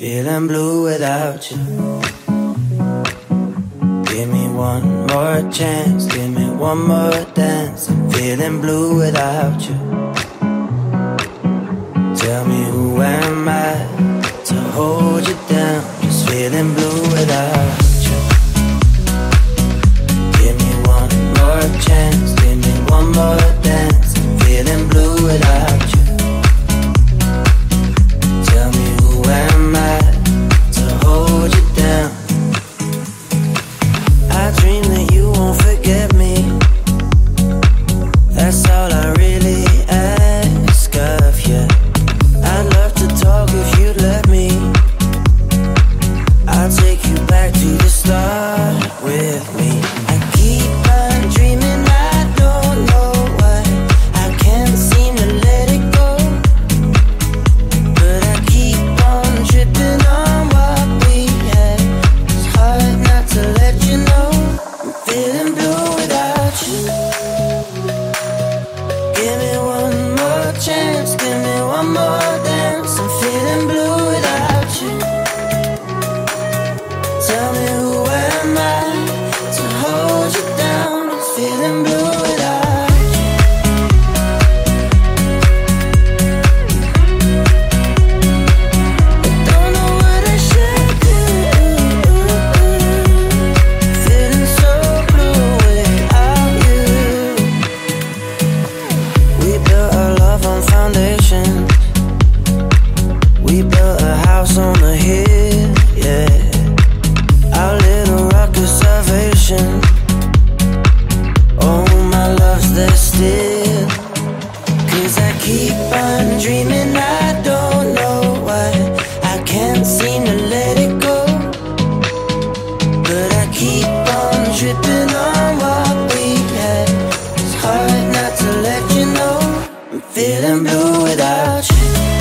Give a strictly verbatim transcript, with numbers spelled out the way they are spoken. Feeling blue without you. Give me one more chance, give me one more dance. I'm feeling blue without you. Tell me who am I to hold you down. Just feeling blue without you. Give me one more chance, give me one more dance. I'm feeling blue without you. Feeling blue without you.